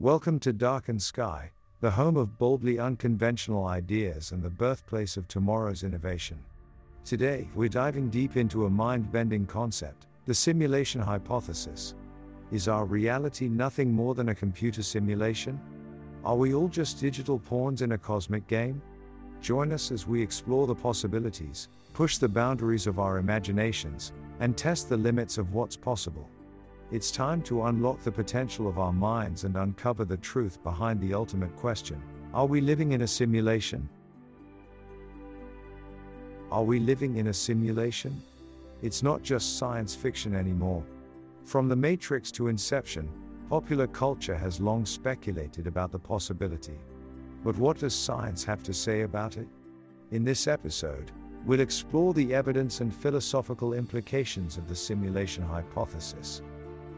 Welcome to Darkened Sky, the home of boldly unconventional ideas and the birthplace of tomorrow's innovation. Today, we're diving deep into a mind-bending concept, the simulation hypothesis. Is our reality nothing more than a computer simulation? Are we all just digital pawns in a cosmic game? Join us as we explore the possibilities, push the boundaries of our imaginations, and test the limits of what's possible. It's time to unlock the potential of our minds and uncover the truth behind the ultimate question: are we living in a simulation? Are we living in a simulation? It's not just science fiction anymore. From The Matrix to Inception, popular culture has long speculated about the possibility. But what does science have to say about it? In this episode, we'll explore the evidence and philosophical implications of the simulation hypothesis.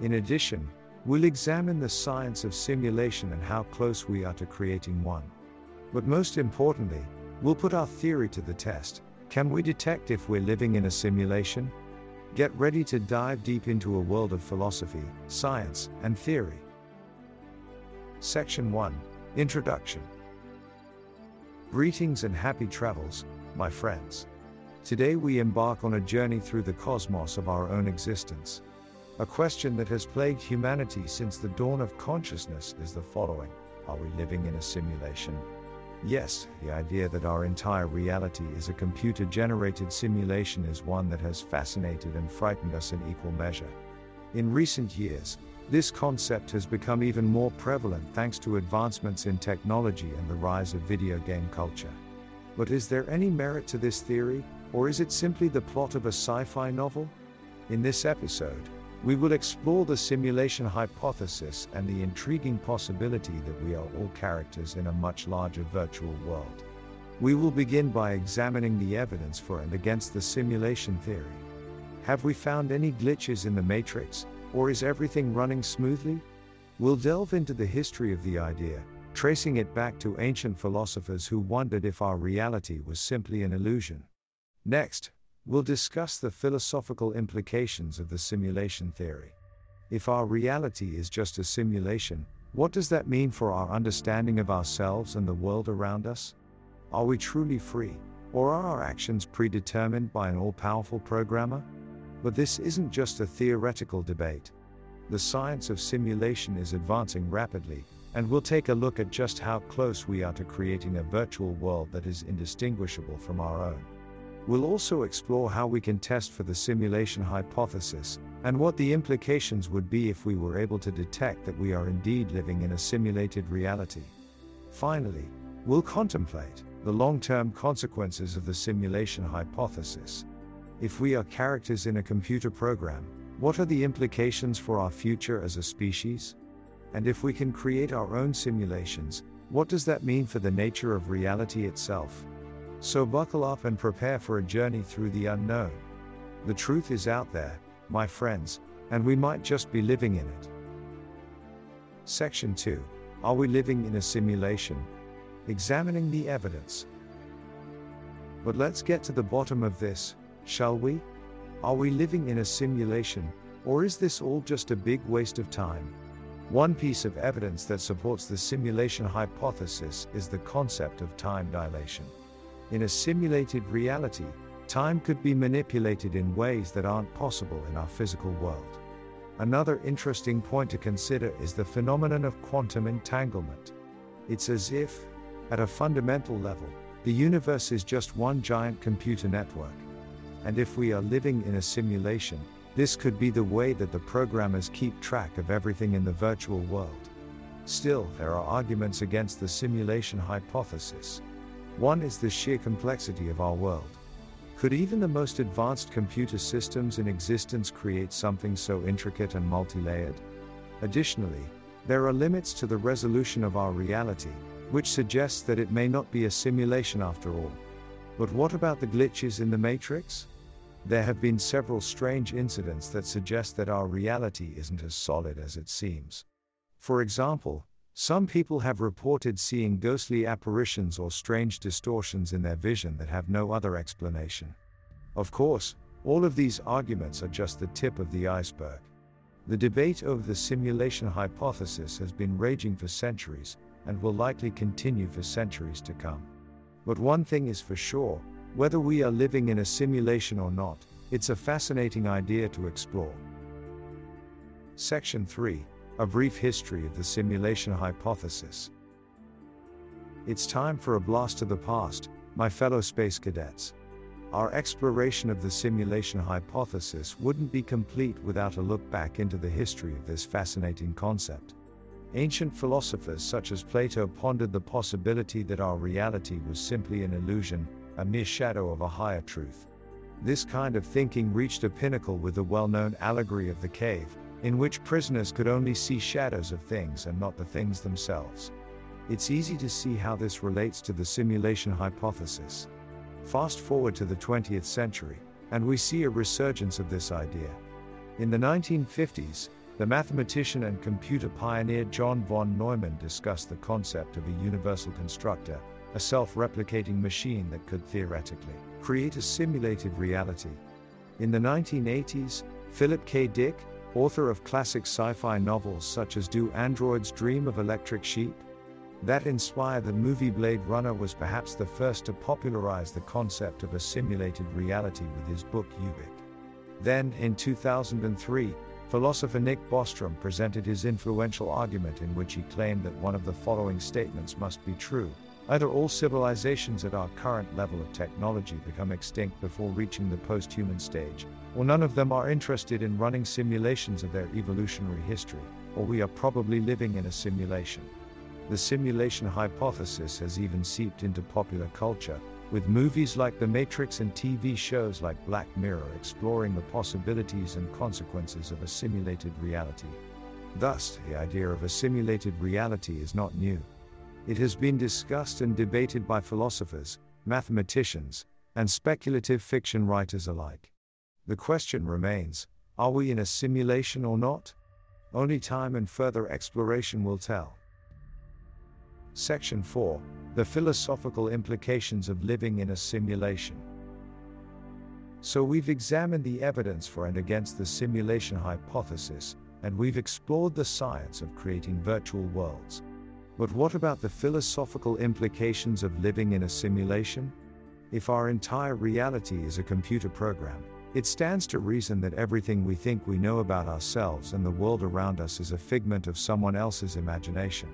In addition, we'll examine the science of simulation and how close we are to creating one. But most importantly, we'll put our theory to the test. Can we detect if we're living in a simulation? Get ready to dive deep into a world of philosophy, science, and theory. Section 1. Introduction. Greetings and happy travels, my friends. Today we embark on a journey through the cosmos of our own existence. A question that has plagued humanity since the dawn of consciousness is the following: are we living in a simulation? Yes, the idea that our entire reality is a computer-generated simulation is one that has fascinated and frightened us in equal measure. In recent years, this concept has become even more prevalent thanks to advancements in technology and the rise of video game culture. But is there any merit to this theory, or is it simply the plot of a sci-fi novel? In this episode, we will explore the simulation hypothesis and the intriguing possibility that we are all characters in a much larger virtual world. We will begin by examining the evidence for and against the simulation theory. Have we found any glitches in the Matrix, or is everything running smoothly? We'll delve into the history of the idea, tracing it back to ancient philosophers who wondered if our reality was simply an illusion. Next, we'll discuss the philosophical implications of the simulation theory. If our reality is just a simulation, what does that mean for our understanding of ourselves and the world around us? Are we truly free, or are our actions predetermined by an all-powerful programmer? But this isn't just a theoretical debate. The science of simulation is advancing rapidly, and we'll take a look at just how close we are to creating a virtual world that is indistinguishable from our own. We'll also explore how we can test for the simulation hypothesis, and what the implications would be if we were able to detect that we are indeed living in a simulated reality. Finally, we'll contemplate the long-term consequences of the simulation hypothesis. If we are characters in a computer program, what are the implications for our future as a species? And if we can create our own simulations, what does that mean for the nature of reality itself? So buckle up and prepare for a journey through the unknown. The truth is out there, my friends, and we might just be living in it. Section 2. Are we living in a simulation? Examining the evidence. But let's get to the bottom of this, shall we? Are we living in a simulation, or is this all just a big waste of time? One piece of evidence that supports the simulation hypothesis is the concept of time dilation. In a simulated reality, time could be manipulated in ways that aren't possible in our physical world. Another interesting point to consider is the phenomenon of quantum entanglement. It's as if, at a fundamental level, the universe is just one giant computer network. And if we are living in a simulation, this could be the way that the programmers keep track of everything in the virtual world. Still, there are arguments against the simulation hypothesis. One is the sheer complexity of our world. Could even the most advanced computer systems in existence create something so intricate and multi-layered? Additionally, there are limits to the resolution of our reality, which suggests that it may not be a simulation after all. But what about the glitches in the Matrix? There have been several strange incidents that suggest that our reality isn't as solid as it seems. For example, some people have reported seeing ghostly apparitions or strange distortions in their vision that have no other explanation. Of course, all of these arguments are just the tip of the iceberg. The debate over the simulation hypothesis has been raging for centuries, and will likely continue for centuries to come. But one thing is for sure, whether we are living in a simulation or not, it's a fascinating idea to explore. Section 3, A Brief History of the Simulation Hypothesis. It's time for a blast to the past, my fellow space cadets. Our exploration of the simulation hypothesis wouldn't be complete without a look back into the history of this fascinating concept. Ancient philosophers such as Plato pondered the possibility that our reality was simply an illusion, a mere shadow of a higher truth. This kind of thinking reached a pinnacle with the well-known allegory of the cave, in which prisoners could only see shadows of things and not the things themselves. It's easy to see how this relates to the simulation hypothesis. Fast forward to the 20th century, and we see a resurgence of this idea. In the 1950s, the mathematician and computer pioneer John von Neumann discussed the concept of a universal constructor, a self-replicating machine that could theoretically create a simulated reality. In the 1980s, Philip K. Dick, author of classic sci-fi novels such as Do Androids Dream of Electric Sheep? That inspired the movie Blade Runner, was perhaps the first to popularize the concept of a simulated reality with his book Ubik. Then, in 2003, philosopher Nick Bostrom presented his influential argument in which he claimed that one of the following statements must be true. Either all civilizations at our current level of technology become extinct before reaching the post-human stage, or none of them are interested in running simulations of their evolutionary history, or we are probably living in a simulation. The simulation hypothesis has even seeped into popular culture, with movies like The Matrix and TV shows like Black Mirror exploring the possibilities and consequences of a simulated reality. Thus, the idea of a simulated reality is not new. It has been discussed and debated by philosophers, mathematicians, and speculative fiction writers alike. The question remains, are we in a simulation or not? Only time and further exploration will tell. Section 4, The Philosophical Implications of Living in a Simulation. So we've examined the evidence for and against the simulation hypothesis, and we've explored the science of creating virtual worlds. But what about the philosophical implications of living in a simulation? If our entire reality is a computer program, it stands to reason that everything we think we know about ourselves and the world around us is a figment of someone else's imagination.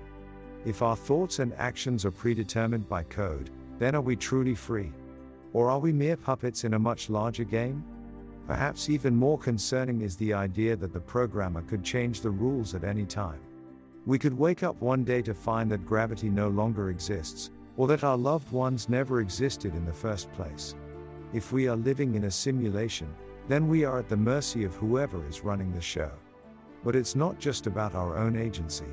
If our thoughts and actions are predetermined by code, then are we truly free? Or are we mere puppets in a much larger game? Perhaps even more concerning is the idea that the programmer could change the rules at any time. We could wake up one day to find that gravity no longer exists, or that our loved ones never existed in the first place. If we are living in a simulation, then we are at the mercy of whoever is running the show. But it's not just about our own agency.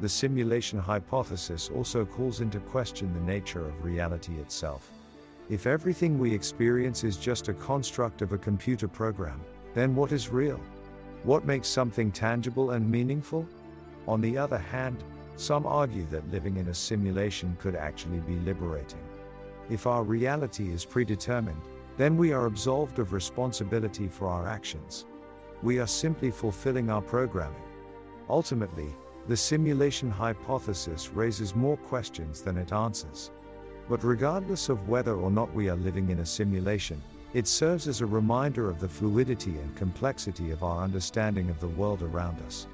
The simulation hypothesis also calls into question the nature of reality itself. If everything we experience is just a construct of a computer program, then what is real? What makes something tangible and meaningful? On the other hand, some argue that living in a simulation could actually be liberating. If our reality is predetermined, then we are absolved of responsibility for our actions. We are simply fulfilling our programming. Ultimately, the simulation hypothesis raises more questions than it answers. But regardless of whether or not we are living in a simulation, it serves as a reminder of the fluidity and complexity of our understanding of the world around us.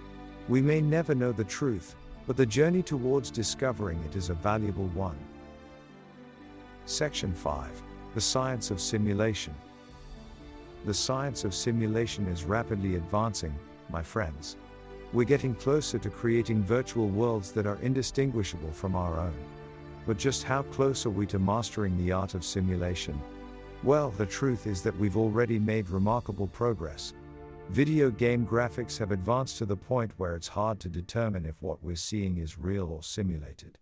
We may never know the truth, but the journey towards discovering it is a valuable one. Section 5, The Science of Simulation. The science of simulation is rapidly advancing, my friends. We're getting closer to creating virtual worlds that are indistinguishable from our own. But just how close are we to mastering the art of simulation? Well, the truth is that we've already made remarkable progress. Video game graphics have advanced to the point where it's hard to determine if what we're seeing is real or simulated.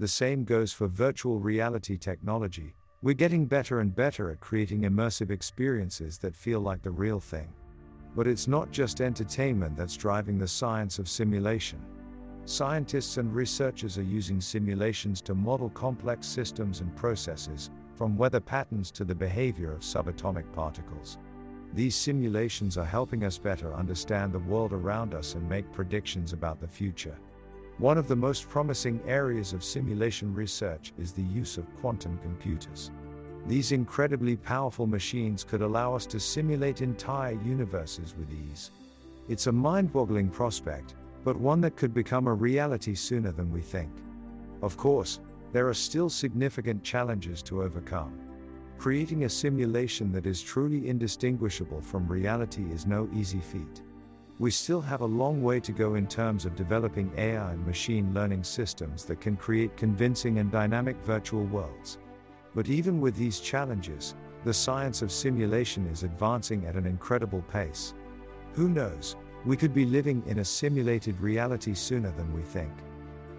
The same goes for virtual reality technology. We're getting better and better at creating immersive experiences that feel like the real thing. But it's not just entertainment that's driving the science of simulation. Scientists and researchers are using simulations to model complex systems and processes, from weather patterns to the behavior of subatomic particles. These simulations are helping us better understand the world around us and make predictions about the future. One of the most promising areas of simulation research is the use of quantum computers. These incredibly powerful machines could allow us to simulate entire universes with ease. It's a mind-boggling prospect, but one that could become a reality sooner than we think. Of course, there are still significant challenges to overcome. Creating a simulation that is truly indistinguishable from reality is no easy feat. We still have a long way to go in terms of developing AI and machine learning systems that can create convincing and dynamic virtual worlds. But even with these challenges, the science of simulation is advancing at an incredible pace. Who knows, we could be living in a simulated reality sooner than we think.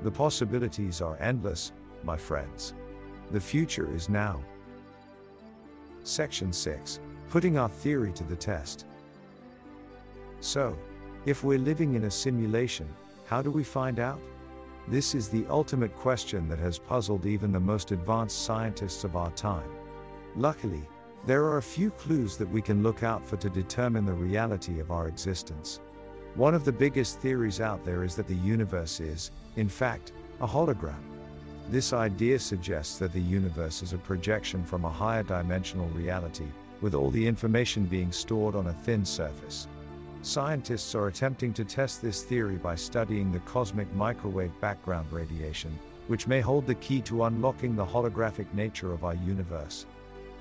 The possibilities are endless, my friends. The future is now. Section 6. Putting our theory to the test. So, if we're living in a simulation, how do we find out? This is the ultimate question that has puzzled even the most advanced scientists of our time. Luckily, there are a few clues that we can look out for to determine the reality of our existence. One of the biggest theories out there is that the universe is, in fact, a hologram. This idea suggests that the universe is a projection from a higher dimensional reality, with all the information being stored on a thin surface. Scientists are attempting to test this theory by studying the cosmic microwave background radiation, which may hold the key to unlocking the holographic nature of our universe.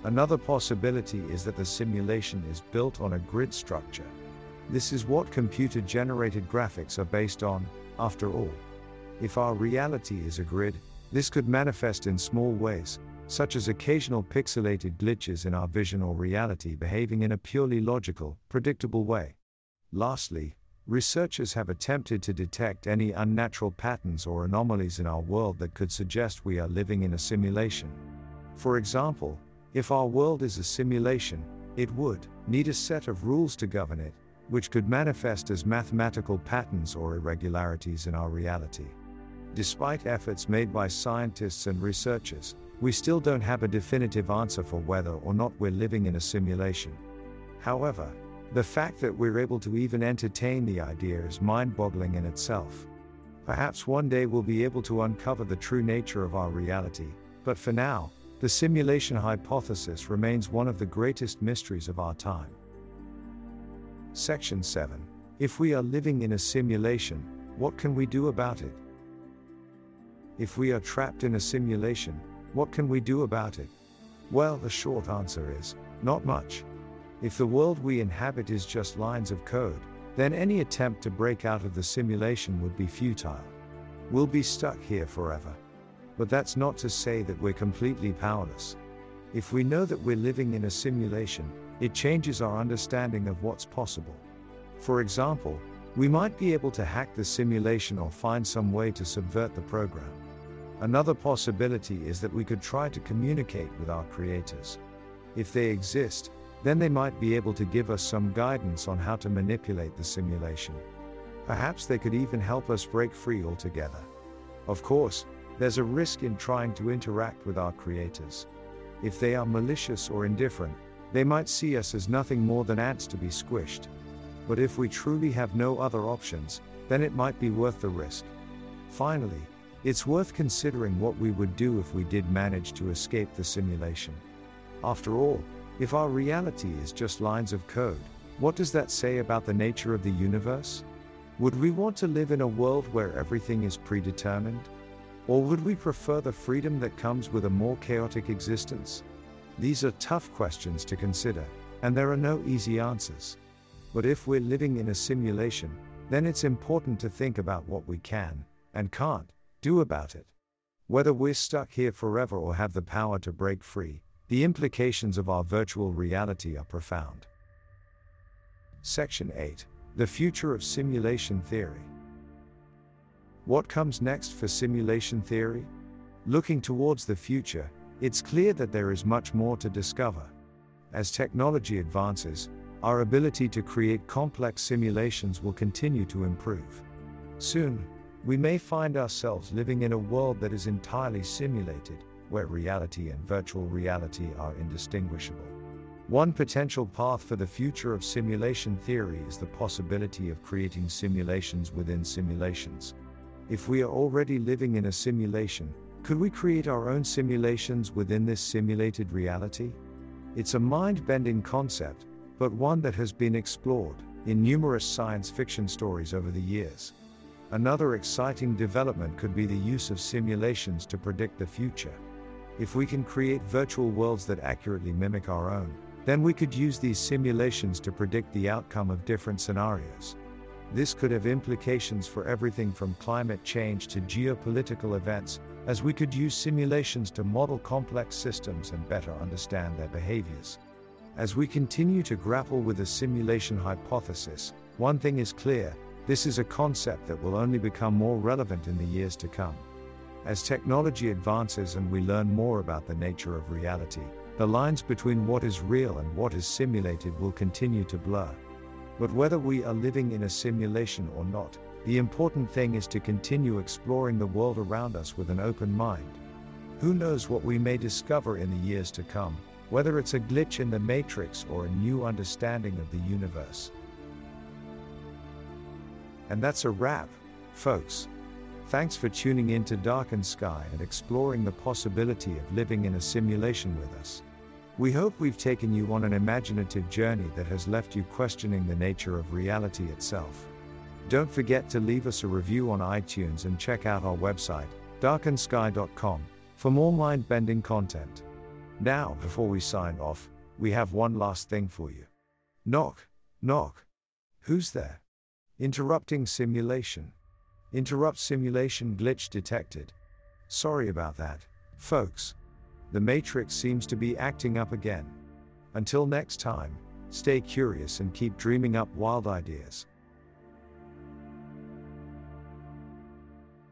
Another possibility is that the simulation is built on a grid structure. This is what computer-generated graphics are based on, after all. If our reality is a grid, this could manifest in small ways, such as occasional pixelated glitches in our vision or reality behaving in a purely logical, predictable way. Lastly, researchers have attempted to detect any unnatural patterns or anomalies in our world that could suggest we are living in a simulation. For example, if our world is a simulation, it would need a set of rules to govern it, which could manifest as mathematical patterns or irregularities in our reality. Despite efforts made by scientists and researchers, we still don't have a definitive answer for whether or not we're living in a simulation. However, the fact that we're able to even entertain the idea is mind-boggling in itself. Perhaps one day we'll be able to uncover the true nature of our reality, but for now, the simulation hypothesis remains one of the greatest mysteries of our time. Section 7. If we are living in a simulation, what can we do about it? If we are trapped in a simulation, what can we do about it? Well, the short answer is, not much. If the world we inhabit is just lines of code, then any attempt to break out of the simulation would be futile. We'll be stuck here forever. But that's not to say that we're completely powerless. If we know that we're living in a simulation, it changes our understanding of what's possible. For example, we might be able to hack the simulation or find some way to subvert the program. Another possibility is that we could try to communicate with our creators. If they exist, then they might be able to give us some guidance on how to manipulate the simulation. Perhaps they could even help us break free altogether. Of course, there's a risk in trying to interact with our creators. If they are malicious or indifferent, they might see us as nothing more than ants to be squished. But if we truly have no other options, then it might be worth the risk. Finally, it's worth considering what we would do if we did manage to escape the simulation. After all, if our reality is just lines of code, what does that say about the nature of the universe? Would we want to live in a world where everything is predetermined? Or would we prefer the freedom that comes with a more chaotic existence? These are tough questions to consider, and there are no easy answers. But if we're living in a simulation, then it's important to think about what we can, and can't, do about it. Whether we're stuck here forever or have the power to break free, the implications of our virtual reality are profound. Section 8. The future of simulation theory. What comes next for simulation theory? Looking towards the future, it's clear that there is much more to discover. As technology advances, our ability to create complex simulations will continue to improve. Soon, we may find ourselves living in a world that is entirely simulated, where reality and virtual reality are indistinguishable. One potential path for the future of simulation theory is the possibility of creating simulations within simulations. If we are already living in a simulation, could we create our own simulations within this simulated reality? It's a mind-bending concept, but one that has been explored in numerous science fiction stories over the years. Another exciting development could be the use of simulations to predict the future. If we can create virtual worlds that accurately mimic our own, then we could use these simulations to predict the outcome of different scenarios. This could have implications for everything from climate change to geopolitical events, as we could use simulations to model complex systems and better understand their behaviors. As we continue to grapple with the simulation hypothesis, one thing is clear: this is a concept that will only become more relevant in the years to come. As technology advances and we learn more about the nature of reality, the lines between what is real and what is simulated will continue to blur. But whether we are living in a simulation or not, the important thing is to continue exploring the world around us with an open mind. Who knows what we may discover in the years to come, whether it's a glitch in the Matrix or a new understanding of the universe. And that's a wrap, folks. Thanks for tuning in to Darkened Sky and exploring the possibility of living in a simulation with us. We hope we've taken you on an imaginative journey that has left you questioning the nature of reality itself. Don't forget to leave us a review on iTunes and check out our website, darkenedsky.com, for more mind-bending content. Now, before we sign off, we have one last thing for you. Knock, knock. Who's there? Interrupting simulation. Interrupt simulation glitch detected. Sorry about that, folks. The Matrix seems to be acting up again. Until next time, stay curious and keep dreaming up wild ideas.